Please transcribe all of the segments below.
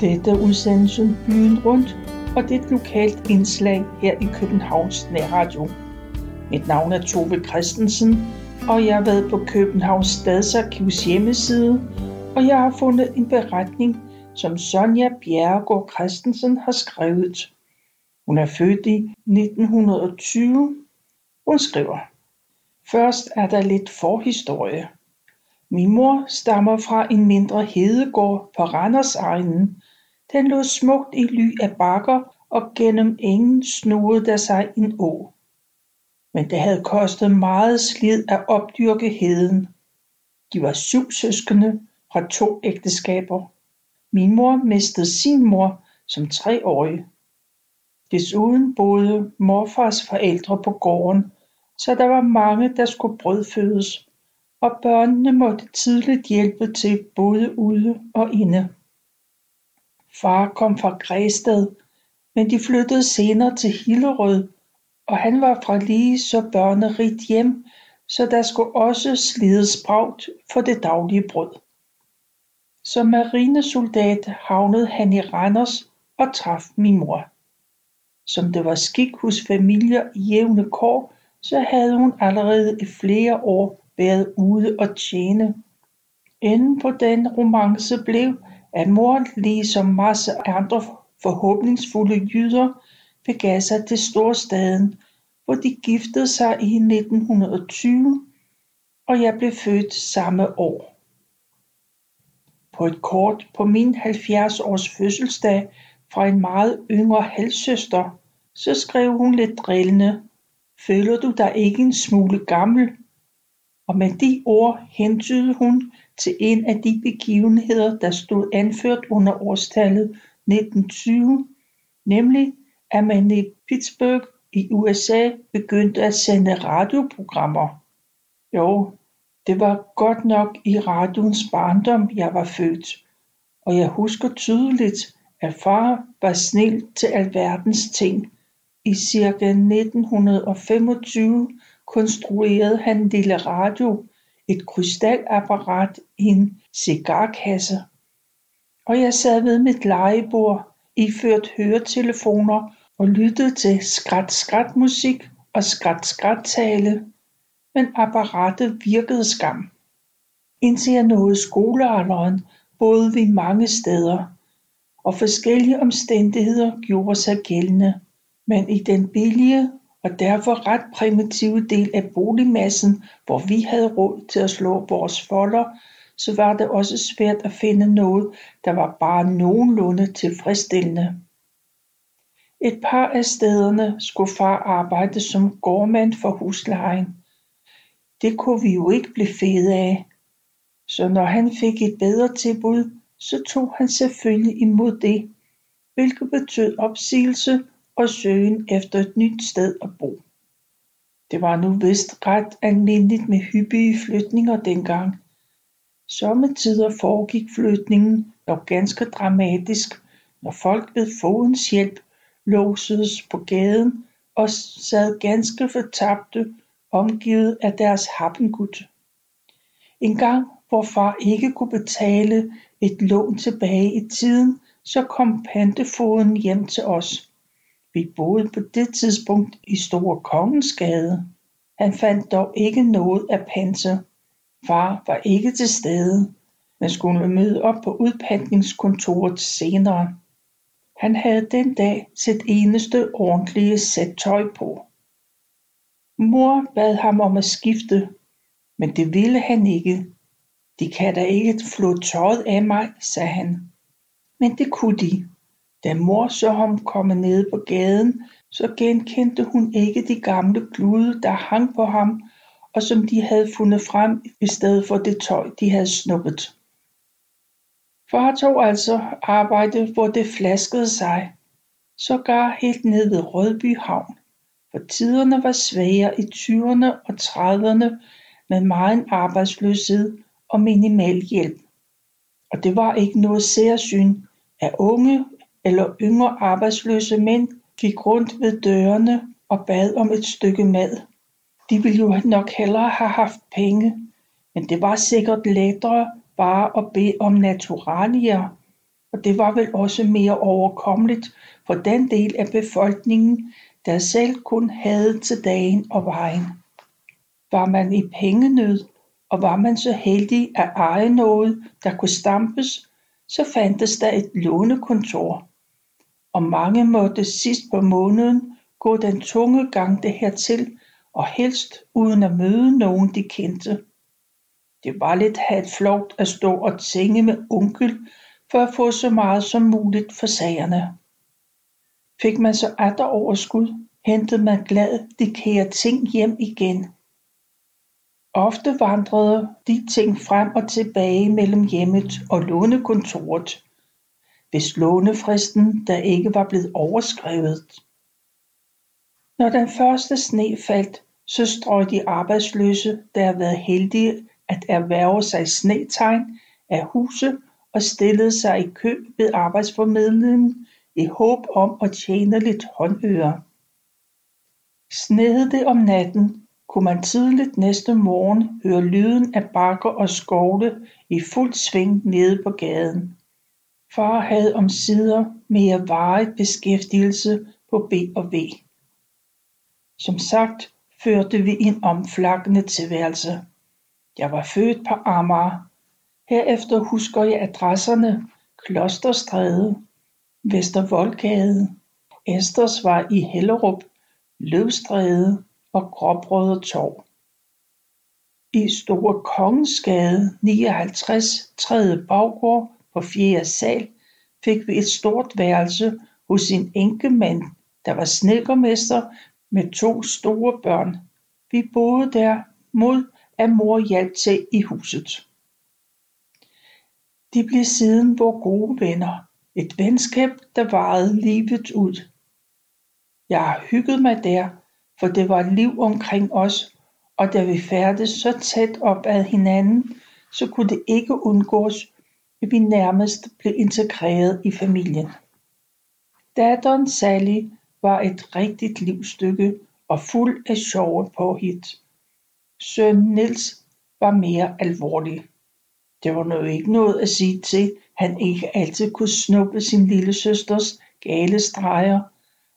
Dette udsendelsen Byen Rundt, og det er et lokalt indslag her i Københavns Nærradio. Mit navn er Tove Christensen, og jeg har været på Københavns Stadsarkivs hjemmeside, og jeg har fundet en beretning, som Sonja Bjerregård Christensen har skrevet. Hun er født i 1920. Hun skriver: Først er der lidt forhistorie. Min mor stammer fra en mindre hedegård på Randersegnen. Den lå smukt i ly af bakker, og gennem engen snodede der sig en å. Men det havde kostet meget slid at opdyrke heden. De var 7 søskende fra 2 ægteskaber. Min mor mistede sin mor som 3-årig. Desuden boede morfars forældre på gården, så der var mange, der skulle brødfødes, og børnene måtte tidligt hjælpe til både ude og inde. Far kom fra Græsted, men de flyttede senere til Hillerød, og han var fra lige så børnerigt hjem, så der skulle også slides bravt for det daglige brød. Som marinesoldat havnede han i Randers og traf min mor. Som det var skik hos familier i jævne kår, så havde hun allerede i flere år været ude og tjene. Enden på den romance blev, at mor, ligesom masse andre forhåbningsfulde jyder, begav sig til storstaden, hvor de giftede sig i 1920, og jeg blev født samme år. På et kort på min 70-års fødselsdag fra en meget yngre halvsøster, så skrev hun lidt drillende: Føler du dig ikke en smule gammel? Og med de ord hentydede hun til en af de begivenheder, der stod anført under årstallet 1920, nemlig at man i Pittsburgh i USA begyndte at sende radioprogrammer. Jo, det var godt nok i radioens barndom, jeg var født, og jeg husker tydeligt, at far var snild til alverdens ting. I ca. 1925 konstruerede han en lille radio, et krystalapparat i en cigarkasse. Og jeg sad ved mit legebord, iført høretelefoner og lyttede til skrat-skrat-musik og skrat-skrat-tale. Men apparatet virkede skam. Indtil jeg nåede skolealderen, boede vi mange steder, og forskellige omstændigheder gjorde sig gældende. Men i den billige og derfor ret primitive del af boligmassen, hvor vi havde råd til at slå vores folder, så var det også svært at finde noget, der var bare nogenlunde tilfredsstillende. Et par af stederne skulle far arbejde som gårdmand for huslejen. Det kunne vi jo ikke blive fede af. Så når han fik et bedre tilbud, så tog han selvfølgelig imod det, hvilket betød opsigelse og søgen efter et nyt sted at bo. Det var nu vist ret almindeligt med hyppige flytninger dengang. Sommetider foregik flytningen dog ganske dramatisk, når folk ved fodens hjælp låsedes på gaden og sad ganske fortabte, omgivet af deres happengud. En gang, hvor far ikke kunne betale et lån tilbage i tiden, så kom pantefoden hjem til os. Vi boede på det tidspunkt i Store Kongensgade. Han fandt dog ikke noget af pante. Far var ikke til stede, men skulle møde op på udpantningskontoret senere. Han havde den dag sit eneste ordentlige sæt tøj på. Mor bad ham om at skifte, men det ville han ikke. De kan da ikke flå tøjet af mig, sagde han. Men det kunne de. Da mor så ham komme nede på gaden, så genkendte hun ikke de gamle klude, der hang på ham, og som de havde fundet frem i stedet for det tøj, de havde snuppet. Far tog altså arbejde, hvor det flaskede sig, sågar helt ned ved Rødby Havn, for tiderne var svære i 20'erne og 30'erne med megen arbejdsløshed og minimal hjælp. Og det var ikke noget særsyn af unge eller yngre arbejdsløse mænd gik rundt ved dørene og bad om et stykke mad. De ville jo nok hellere have haft penge, men det var sikkert lettere bare at bede om naturalier. og det var vel også mere overkommeligt for den del af befolkningen, der selv kun havde til dagen og vejen. Var man i pengenød, og var man så heldig at eje noget, der kunne stampes, så fandtes der et lånekontor, og mange måtte sidst på måneden gå den tunge gang det hertil, og helst uden at møde nogen, de kendte. Det var lidt halvflovt at stå og tænke med onkel, for at få så meget som muligt for sagerne. Fik man så atter overskud, hentede man glad de kære ting hjem igen. Ofte vandrede de ting frem og tilbage mellem hjemmet og lånekontoret, hvis lånefristen der ikke var blevet overskrevet. Når den første sne faldt, så strøg de arbejdsløse, der havde været heldige at erhverve sig snetegn af huse og stillede sig i kø ved arbejdsformidlingen i håb om at tjene lidt håndøre. Snede det om natten, kunne man tidligt næste morgen høre lyden af bakker og skovle i fuld sving nede på gaden. Far havde omsider mere varig beskæftigelse på B&V. Som sagt førte vi en omflakkende tilværelse. Jeg var født på Amager. Herefter husker jeg adresserne Klosterstræde, Vestervoldgade, Estersvej i Hellerup, Løvstræde og Gråbrødder Torg. I Store Kongensgade 59, 3. baggård på 4. sal, fik vi et stort værelse hos en enkemand, der var snedkermester med 2 store børn. Vi boede der mod, at mor hjalp til i huset. De blev siden vores gode venner. Et venskab, der varede livet ud. Jeg har hygget mig der, for det var et liv omkring os, og da vi færdes så tæt op ad hinanden, så kunne det ikke undgås, at vi nærmest blev integreret i familien. Datteren Sally var et rigtigt livsstykke og fuld af sjove påhit. Sønnen Nils var mere alvorlig. Det var nu ikke noget at sige til, han ikke altid kunne snuppe sin lille søsters gale streger,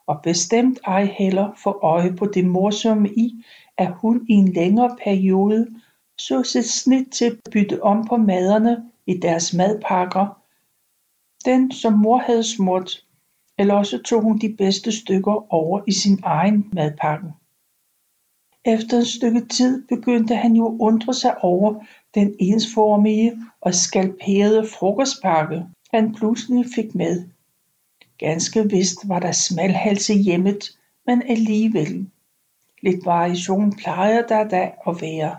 og bestemt ej heller få øje på det morsomme i, at hun i en længere periode så sit snit til at bytte om på maderne i deres madpakker. Den, som mor havde smurt, eller også tog hun de bedste stykker over i sin egen madpakke. Efter et stykke tid begyndte han jo at undre sig over den ensformige og skalperede frokostpakke, han pludselig fik med. Ganske vist var der smalhals i hjemmet, men alligevel. Lidt variation plejer der da at være.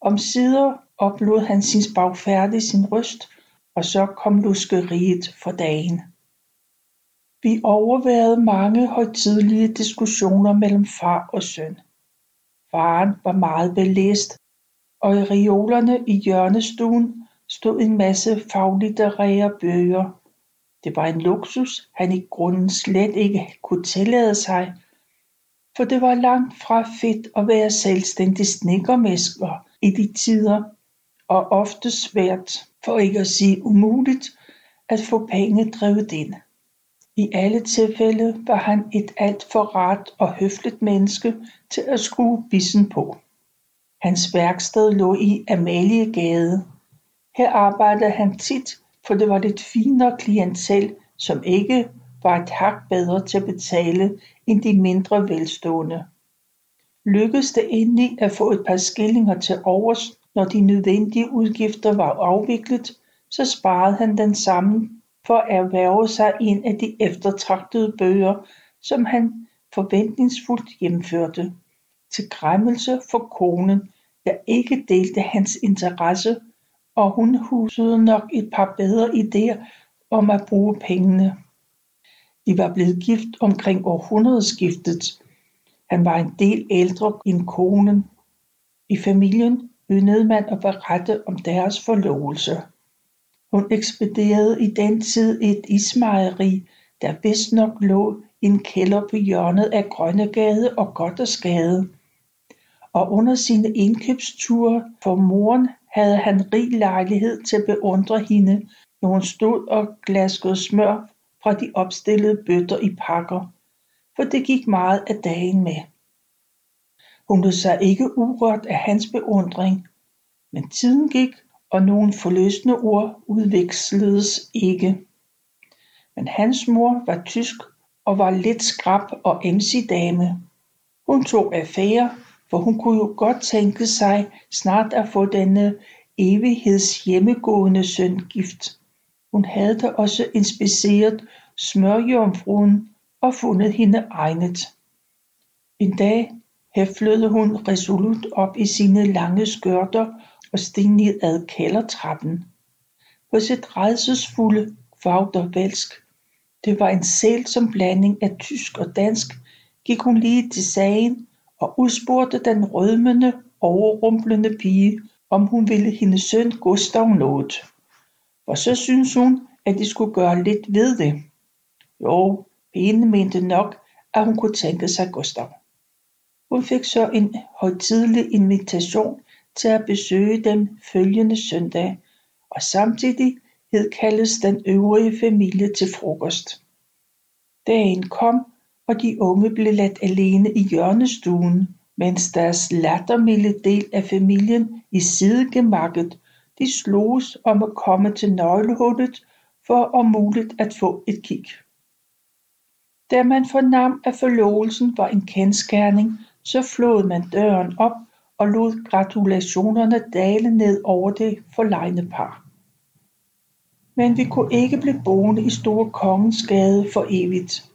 Omsider oplod han sin spagfærdig sin røst, og så kom luskeriet for dagen. Vi overværede mange højtidelige diskussioner mellem far og søn. Faren var meget belæst, og i reolerne i hjørnestuen stod en masse faglitterære bøger. Det var en luksus, han i grunden slet ikke kunne tillade sig, for det var langt fra fedt at være selvstændig snedkermester i de tider, og ofte svært, for ikke at sige umuligt, at få penge drevet ind. I alle tilfælde var han et alt for rart og høfligt menneske til at skrue bissen på. Hans værksted lå i Amaliegade. Her arbejdede han tit, for det var lidt finere klientel, som ikke var et hak bedre til at betale end de mindre velstående. Lykkedes det endelig at få et par skillinger til overs, når de nødvendige udgifter var afviklet, så sparede han den samme for at erhverve sig en af de eftertragtede bøger, som han forventningsfuldt hjemførte, til græmmelse for konen, der ikke delte hans interesse, og hun husede nok et par bedre idéer om at bruge pengene. De var blevet gift omkring århundredeskiftet. Han var en del ældre end konen. I familien yndede man at berette om deres forlovelse. Hun ekspederede i den tid et ismejeri, der vist nok lå i en kælder på hjørnet af Grønnegade og Goddersgade. Og under sine indkøbsture for moren havde han rig lejlighed til at beundre hende, når hun stod og glaskede smør fra de opstillede bøtter i pakker, for det gik meget af dagen med. Hun lod sig ikke urørt af hans beundring, men tiden gik, og nogle forløsende ord udveksledes ikke. Men hans mor var tysk og var lidt skrap og MC-dame. Hun tog affære, for hun kunne jo godt tænke sig snart at få denne evigheds hjemmegående søn gift. Hun havde da også inspiceret smørjomfruen og fundet hende egnet. En dag hæflede hun resolut op i sine lange skørter og steg ned ad kældertrappen. På sit rædselsfulde kvagtervælsk, det var en sælsom blanding af tysk og dansk, gik hun lige til sagen og udspurgte den rødmende, overrumplende pige, om hun ville hendes søn Gustav noget. Og så syntes hun, at de skulle gøre lidt ved det. Jo, pigen mente nok, at hun kunne tænke sig Gustav. Hun fik så en højtidelig invitation til at besøge dem følgende søndag, og samtidig hedkaldes den øvrige familie til frokost. Dagen kom, og de unge blev ladt alene i hjørnestuen, mens deres lattermilde del af familien i sidegemakket, de sloges om at komme til nøglehullet for om muligt at få et kig. Da man fornam, at forlovelsen var en kendsgerning, så flåede man døren op og lod gratulationerne dale ned over det forlegne par. Men vi kunne ikke blive boende i Store Kongensgade for evigt.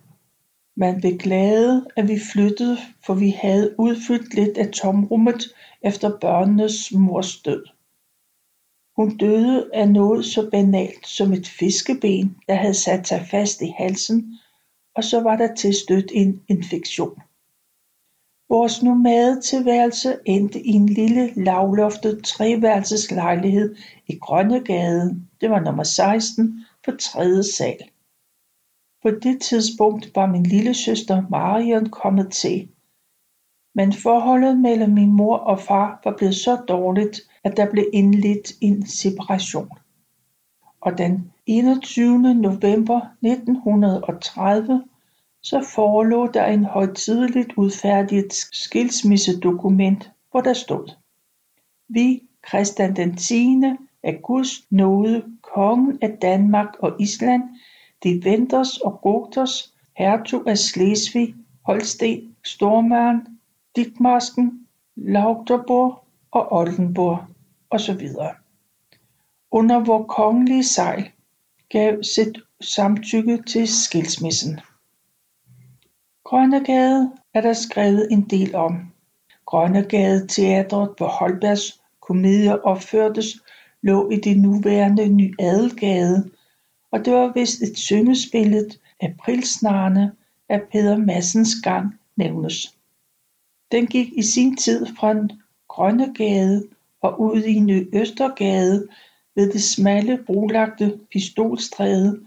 Man beklagede, at vi flyttede, for vi havde udfyldt lidt af tomrummet efter børnenes mors død. Hun døde af noget så banalt som et fiskeben, der havde sat sig fast i halsen, og så var der tilstødt en infektion. Vores nomadetilværelse endte i en lille lavloftet treværelseslejlighed i Grønnegade. Det var nummer 16 på 3. sal. På det tidspunkt var min lille søster Marion kommet til. Men forholdet mellem min mor og far var blevet så dårligt, at der blev indledt en separation. Og den 21. november 1930, så forelå der en højtideligt udfærdiget skilsmissedokument, hvor der stod: Vi, Christian den 10. af Guds nåde, kongen af Danmark og Island, de Wenders og Goters, hertug af Slesvig, Holsten, Stormaren, Ditmarsken, Lauterborg og Oldenborg osv. Under vor kongelige sejl gav sit samtykke til skilsmissen. Grønnegade er der skrevet en del om. GrønnegadeTeatret, hvor Holbergs komedier opførtes, lå i det nuværende Ny Østergade, og det var vist et syngespillet Aprilsnarren af Peder Madsens gang nævnes. Den gik i sin tid fra en Grønnegade og ud i Ny Østergade ved det smalle brolagte Pistolsstræde,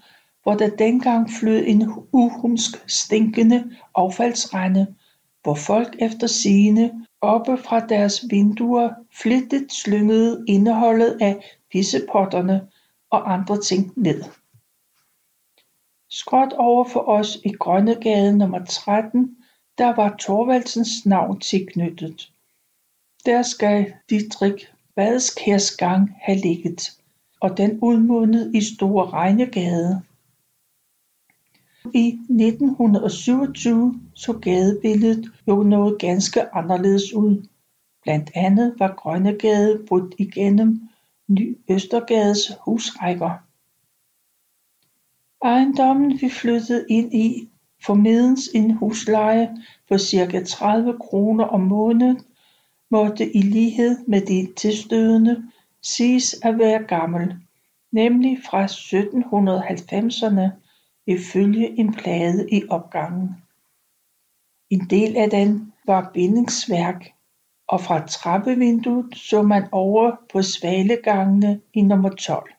hvor der dengang flød en uhumsk stinkende affaldsrende, hvor folk efter sigende oppe fra deres vinduer flittigt slyngede indholdet af pissepotterne og andre ting ned. Skråt over for os i Grønnegade nummer 13, der var Thorvaldsens navn tilknyttet. Der skal Dietrich Badeskærs gang have ligget, og den udmundede i Store Regnegade. I 1927 så gadebilledet jo noget ganske anderledes ud. Blandt andet var Grønnegade brudt igennem Ny Østergades husrækker. Ejendommen vi flyttede ind i formidens en husleje for ca. 30 kroner om måneden, måtte i lighed med de tilstødende siges at være gammel, nemlig fra 1790'erne ifølge en plade i opgangen. En del af den var bindingsværk, og fra trappevinduet så man over på svalegangene i nummer 12.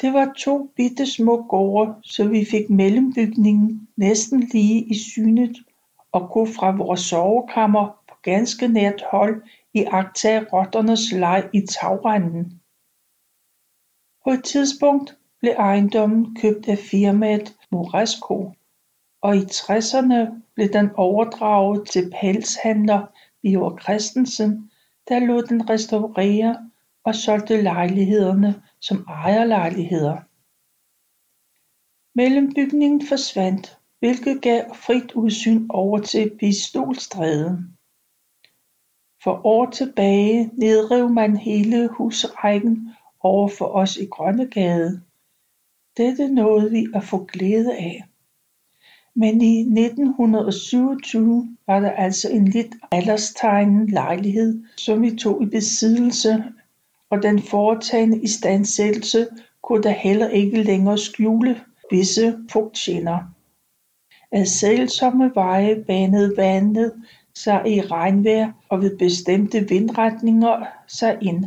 Det var 2 bitte små gårde, så vi fik mellembygningen næsten lige i synet og kunne fra vores sovekammer på ganske nært hold iagttage rotternes leg i tagrenden. På et tidspunkt blev ejendommen købt af firmaet Moresco, og i 60'erne blev den overdraget til pelshandler Birger Christensen, der lod den restaurere og solgte lejlighederne som ejerlejligheder. Mellembygningen forsvandt, hvilket gav frit udsyn over til Pistolsstræde. For år tilbage nedrev man hele husrækken over for os i Grønnegade. Dette nåede vi at få glæde af. Men i 1927 var der altså en lidt alderstegnet lejlighed, som vi tog i besiddelse, og den foretagende istandsættelse kunne der heller ikke længere skjule visse fugtgener. Af sælsomme veje banede vandet sig i regnvejr og ved bestemte vindretninger sig ind,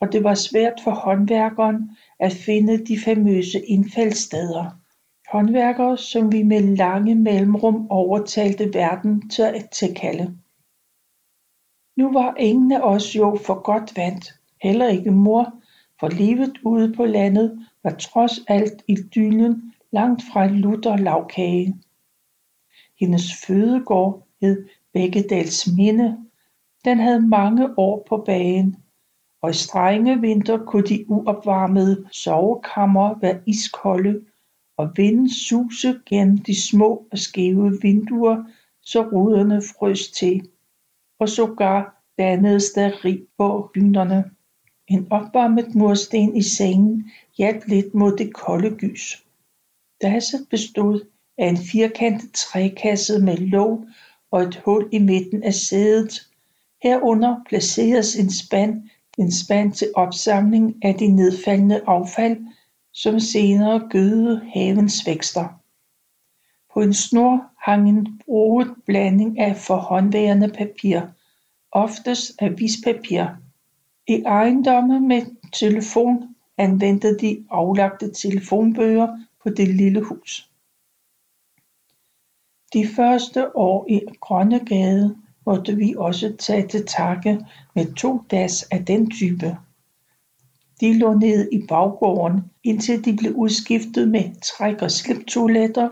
og det var svært for håndværkeren at finde de famøse indfaldssteder. Håndværkere, som vi med lange mellemrum overtalte verden til at tilkalde. Nu var ingen af os jo for godt vant, heller ikke mor, for livet ude på landet var trods alt i dynen langt fra lutter lavkage. Hendes fødegård hed Bækkedals Minde. Den havde mange år på bagen, og i strenge vinter kunne de uopvarmede sovekammer være iskolde, og vinden susede gennem de små og skæve vinduer, så ruderne frøs til, og sågar dannedes der rig på hylderne. En opvarmet mursten i sengen hjalp lidt mod det kolde gys. Dasset bestod af en firkantet trækasse med låg og et hul i midten af sædet. Herunder placeres en spand til opsamling af de nedfaldne affald, som senere gødede havens vækster. På en snor hang en bruget blanding af forhåndværende papir, oftest avispapir. I ejendomme med telefon anvendte de aflagte telefonbøger på det lille hus. De første år i Grønnegade måtte vi også tage til takke med 2 dags af den type. De lå ned i baggården, indtil de blev udskiftet med træk- og slip-toiletter,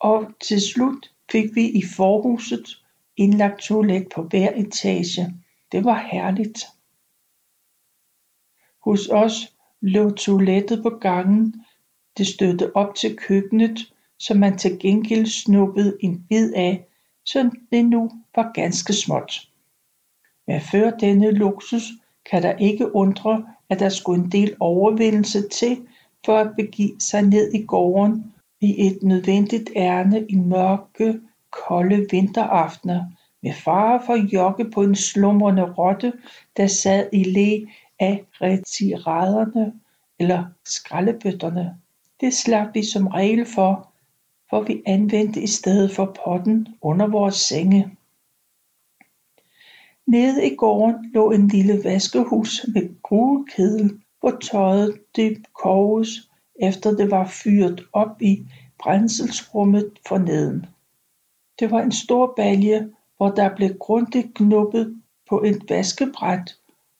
og til slut fik vi i forhuset indlagt toilet på hver etage. Det var herligt. Hos os lå toilettet på gangen. Det stødte op til køkkenet, som man til gengæld snuppede en bid af, så det nu var ganske småt. Men før denne luksus kan der ikke undre, at der skulle en del overvindelse til for at begive sig ned i gården i et nødvendigt ærne i mørke, kolde vinteraftener med fare for jokke på en slumrende rotte, der sad i læ af retiraderne eller skraldebøtterne. Det slap vi som regel for vi anvendte i stedet for potten under vores senge. Nede i gården lå en lille vaskehus med gruekedel, hvor tøjet dybt koges, efter det var fyret op i brændselsrummet forneden. Det var en stor balje, hvor der blev grundigt knuppet på et vaskebræt,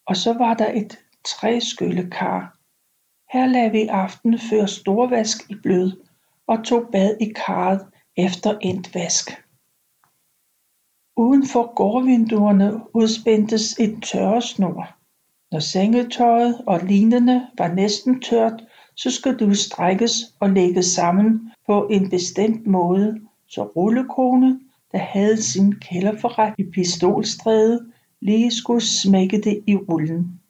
og så var der et træskyllekar. Her lagde vi aftenen før storvask i blød og tog bad i karret efter endt vask. Uden for gårdvinduerne udspændtes et tørresnor. Når sengetøjet og lignende var næsten tørt, så skulle det strækkes og lægges sammen på en bestemt måde, så rullekone, der havde sin kælderforret i Pistolsstræde, lige skulle smække det i rullen.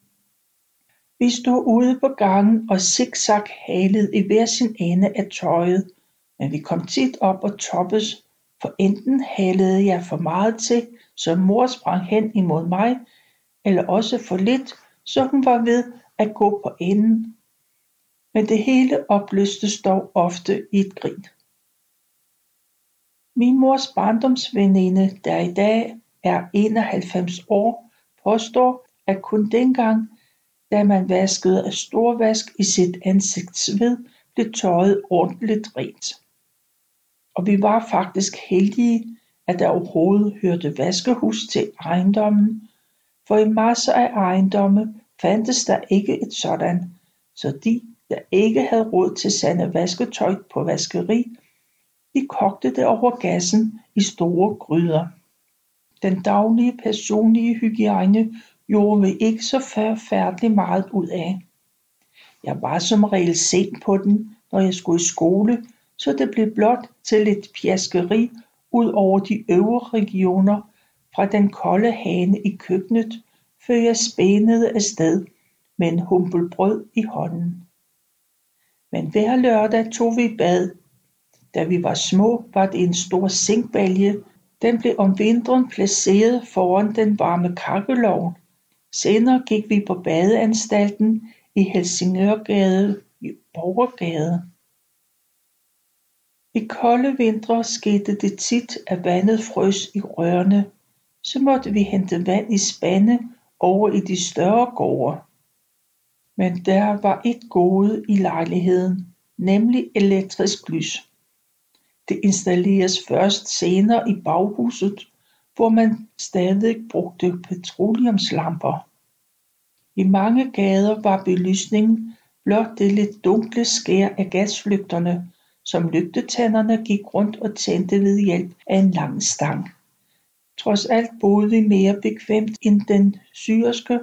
Vi stod ude på gangen og zigzag halede i hver sin ende af tøjet, men vi kom tit op og toppes, for enten halede jeg for meget til, så mor sprang hen imod mig, eller også for lidt, så hun var ved at gå på enden. Men det hele opløstes dog ofte i et grin. Min mors barndomsveninde, der i dag er 91 år, påstår, at kun dengang, da man vaskede af storvask i sit ansigtsved, blev tøjet ordentligt rent. Og vi var faktisk heldige, at der overhovedet hørte vaskehus til ejendommen, for i masser af ejendomme fandtes der ikke et sådan, så de, der ikke havde råd til sande vasketøj på vaskeri, de kogte det over gassen i store gryder. Den daglige personlige hygiejne gjorde vi ikke så forfærdelig meget ud af. Jeg var som regel sent på den, når jeg skulle i skole, så det blev blot til lidt pjaskeri ud over de øvre regioner fra den kolde hane i køkkenet, før jeg spænede afsted med en humpelbrød i hånden. Men hver lørdag tog vi i bad. Da vi var små, var det en stor zinkbalje. Den blev om vinteren placeret foran den varme kakkelovn. Senere gik vi på badeanstalten i Helsingørgade i Borgergade. I kolde vintre skete det tit, at vandet frøs i rørene. Så måtte vi hente vand i spande over i de større gårde. Men der var et gode i lejligheden, nemlig elektrisk lys. Det installeres først senere i baghuset, hvor man stadig brugte petroleumslamper. I mange gader var belysningen blot det lidt dunkle skær af gaslygterne, som lygtetænderne gik rundt og tændte ved hjælp af en lang stang. Trods alt boede vi mere bekvemt end den syrske,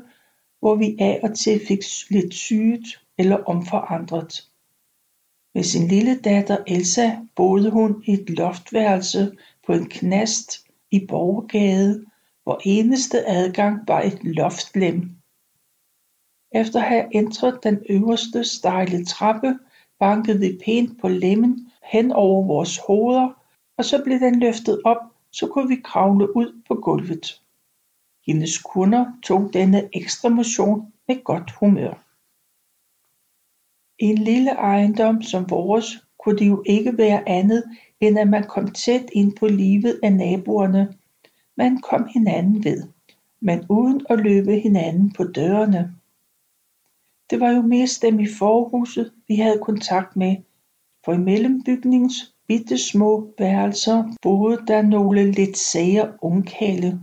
hvor vi af og til fik lidt syet eller omforandret. Med sin lille datter Elsa boede hun i et loftværelse på en knast i Borgergade, hvor eneste adgang var et loftlem. Efter at have ændret den øverste stejle trappe, bankede vi pænt på lemmen hen over vores hoveder, og så blev den løftet op, så kunne vi kravle ud på gulvet. Hendes kunder tog denne ekstra motion med godt humør. I en lille ejendom som vores kunne det jo ikke være andet, end at man kom tæt ind på livet af naboerne. Man kom hinanden ved, men uden at løbe hinanden på dørene. Det var jo mest dem i forhuset, vi havde kontakt med, for i mellembygningens bitte små værelser boede der nogle lidt sære ungkale.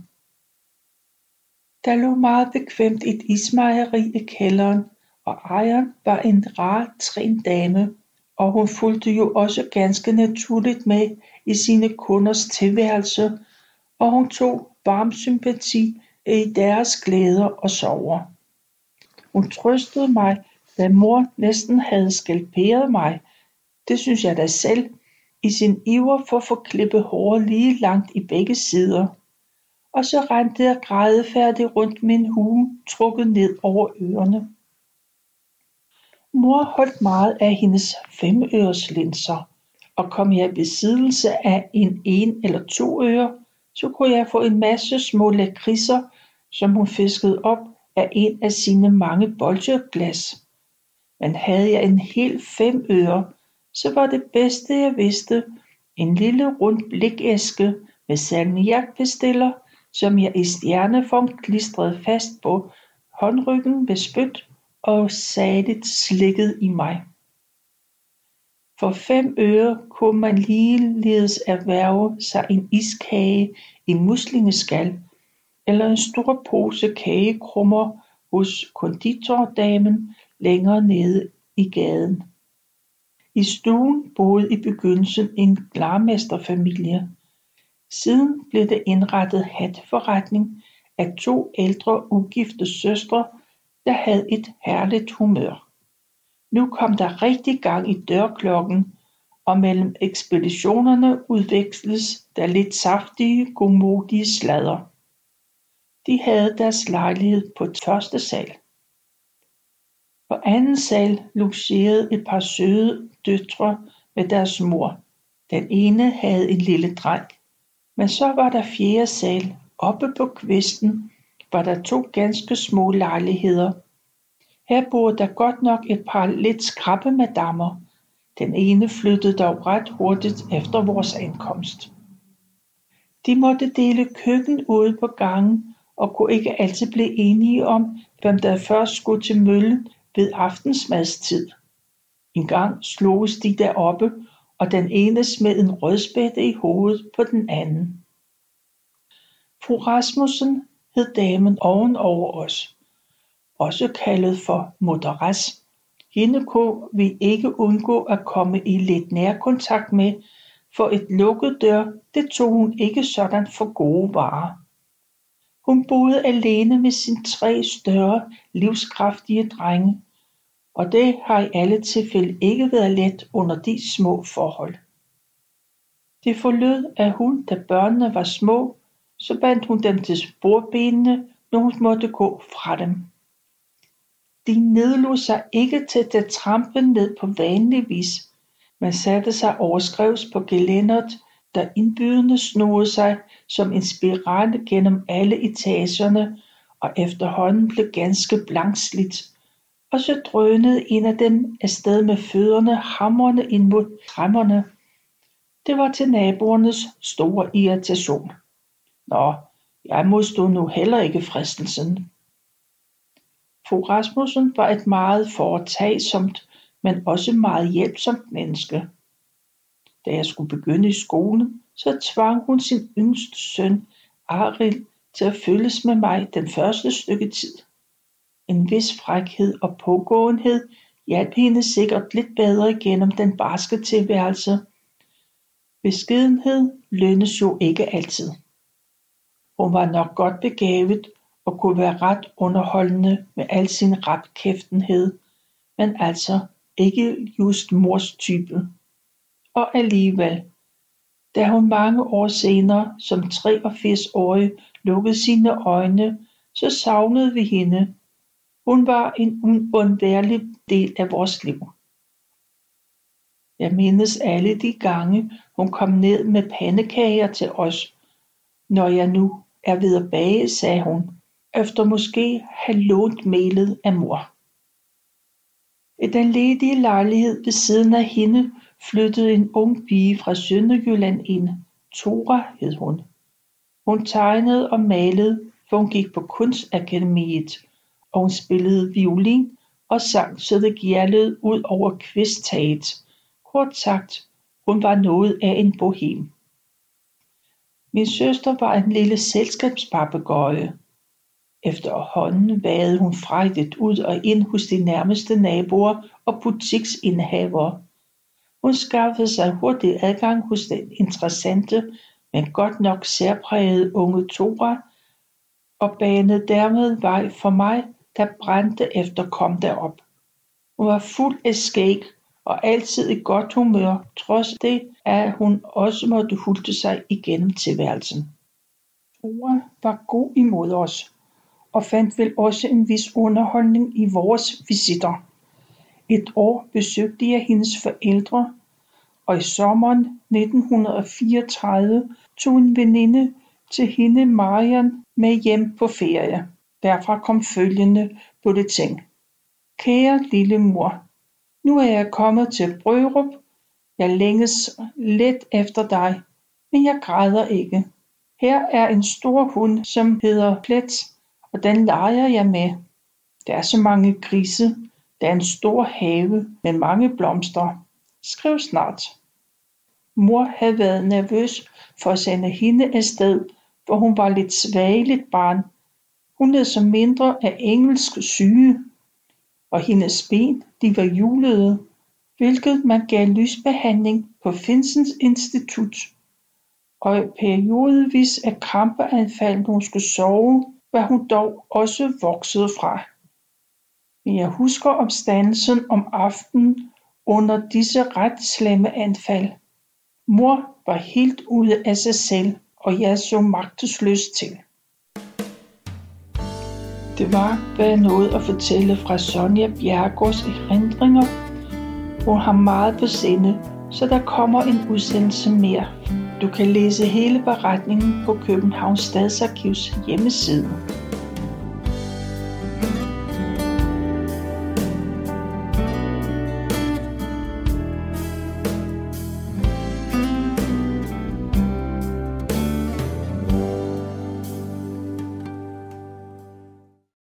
Der lå meget bekvemt et ismejeri i kælderen, og ejeren var en rar trindame, og hun fulgte jo også ganske naturligt med i sine kunders tilværelse, og hun tog varm sympati i deres glæder og sorger. Hun trøstede mig, da mor næsten havde skalperet mig, det synes jeg da selv, i sin iver for at få klippet håret lige langt i begge sider. Og så rendte jeg grædefærdig rundt med en hue, trukket ned over ørerne. Mor holdt meget af hendes 5-øreslinser, og kom jeg i besiddelse af en eller to øre, så kunne jeg få en masse små lakridser, som hun fiskede op af en af sine mange bolcheglas. Men havde jeg en hel 5 øre, så var det bedste jeg vidste en lille rund blikæske med salmiakpastiller, som jeg i stjerneform klistrede fast på håndryggen med spyt og saligt slikket i mig. For 5 øre kunne man ligeledes erhverve sig en iskage i muslingeskal eller en stor pose kagekrummer hos konditordamen længere nede i gaden. I stuen boede i begyndelsen en glarmesterfamilie. Siden blev det indrettet hatteforretning af 2 ældre ugifte søstre, der havde et herligt humør. Nu kom der rigtig gang i dørklokken, og mellem ekspeditionerne udveksles der lidt saftige, godmodige sladder. De havde deres lejlighed på første sal. På anden sal logerede et par søde døtre med deres mor. Den ene havde en lille dreng. Men så var der fjerde sal. Oppe på kvisten var der 2 ganske små lejligheder. Her boede der godt nok et par lidt skrappe madammer. Den ene flyttede dog ret hurtigt efter vores ankomst. De måtte dele køkken ude på gangen og kunne ikke altid blive enige om, hvem der først skulle til møllen ved aftensmadstid. En gang sloges de deroppe, og den ene smed en rødspætte i hovedet på den anden. Fru Rasmussen hed damen ovenover os, også kaldet for Moderas. Hende kunne vi ikke undgå at komme i lidt nærkontakt med, for et lukket dør, det tog hun ikke sådan for gode varer. Hun boede alene med sine 3 større, livskraftige drenge, og det har i alle tilfælde ikke været let under de små forhold. Det forlød, at hun, da børnene var små, så bandt hun dem til sporbenene, når hun måtte gå fra dem. De nedlod sig ikke til at trampe ned på vanlig vis, men satte sig overskrevs på gelænderet, der indbydende snurrede sig som en spiral gennem alle etagerne og efterhånden blev ganske blankslidt, og så drønede en af dem afsted med fødderne hamrende ind mod tremmerne. Det var til naboernes store irritation. Nå, jeg modstod nu heller ikke fristelsen. Fru Rasmussen var et meget foretagsomt, men også meget hjælpsomt menneske. Da jeg skulle begynde i skolen, så tvang hun sin yngste søn, Arild, til at følges med mig den første stykke tid. En vis frækhed og pågåenhed hjalp hende sikkert lidt bedre igennem den barske tilværelse. Beskedenhed lønnes jo ikke altid. Hun var nok godt begavet og kunne være ret underholdende med al sin rapkæftenhed, men altså ikke just mors type. Og alligevel, da hun mange år senere, som 83-årig, lukkede sine øjne, så savnede vi hende. Hun var en uundværlig del af vores liv. Jeg mindes alle de gange, hun kom ned med pandekager til os. Når jeg nu er ved at bage, sagde hun, efter måske have lånt melet af mor. I den ledige lejlighed ved siden af hende flyttede en ung pige fra Sønderjylland ind. Tora hed hun. Hun tegnede og malede, for hun gik på Kunstakademiet, og hun spillede violin og sang, så det gjærlede ud over kvisttaget. Kort sagt, hun var noget af en bohem. Min søster var en lille selskabspapegøje. Efterhånden vagede hun frejdigt ud og ind hos de nærmeste naboer og butiksindehavere. Hun skaffede sig hurtig adgang hos den interessante, men godt nok særprægede unge Tora, og banede dermed vej for mig, der brændte efter kom derop. Hun var fuld af skæg og altid i godt humør, trods det, at hun også måtte hulte sig igennem tilværelsen. Tora var god imod os, og fandt vel også en vis underholdning i vores visitter. Et år besøgte jeg hendes forældre, og i sommeren 1934 tog en veninde til hende Marian med hjem på ferie. Derfra kom følgende på det ting. Kære lille mor, nu er jeg kommet til Brørup. Jeg længes let efter dig, men jeg græder ikke. Her er en stor hund, som hedder Plet, og den leger jeg med. Der er så mange grise. Der er en stor have med mange blomster. Skriv snart. Mor havde været nervøs for at sende hende afsted, for hun var lidt svageligt barn. Hun led så mindre af engelsk syge, og hendes ben, de var hjulede, hvilket man gav lysbehandling på Finsens Institut. Og i periodevis af krampeanfald, hun skulle sove, var hun dog også vokset fra. Men jeg husker opstandelsen om aftenen under disse ret slemme anfald. Mor var helt ude af sig selv, og jeg så magtesløs til. Det var, hvad jeg nåede at fortælle fra Sonja Bjerregårds erindringer. Hun har meget på sinde, så der kommer en udsendelse mere. Du kan læse hele beretningen på Københavns Stadsarkivs hjemmeside.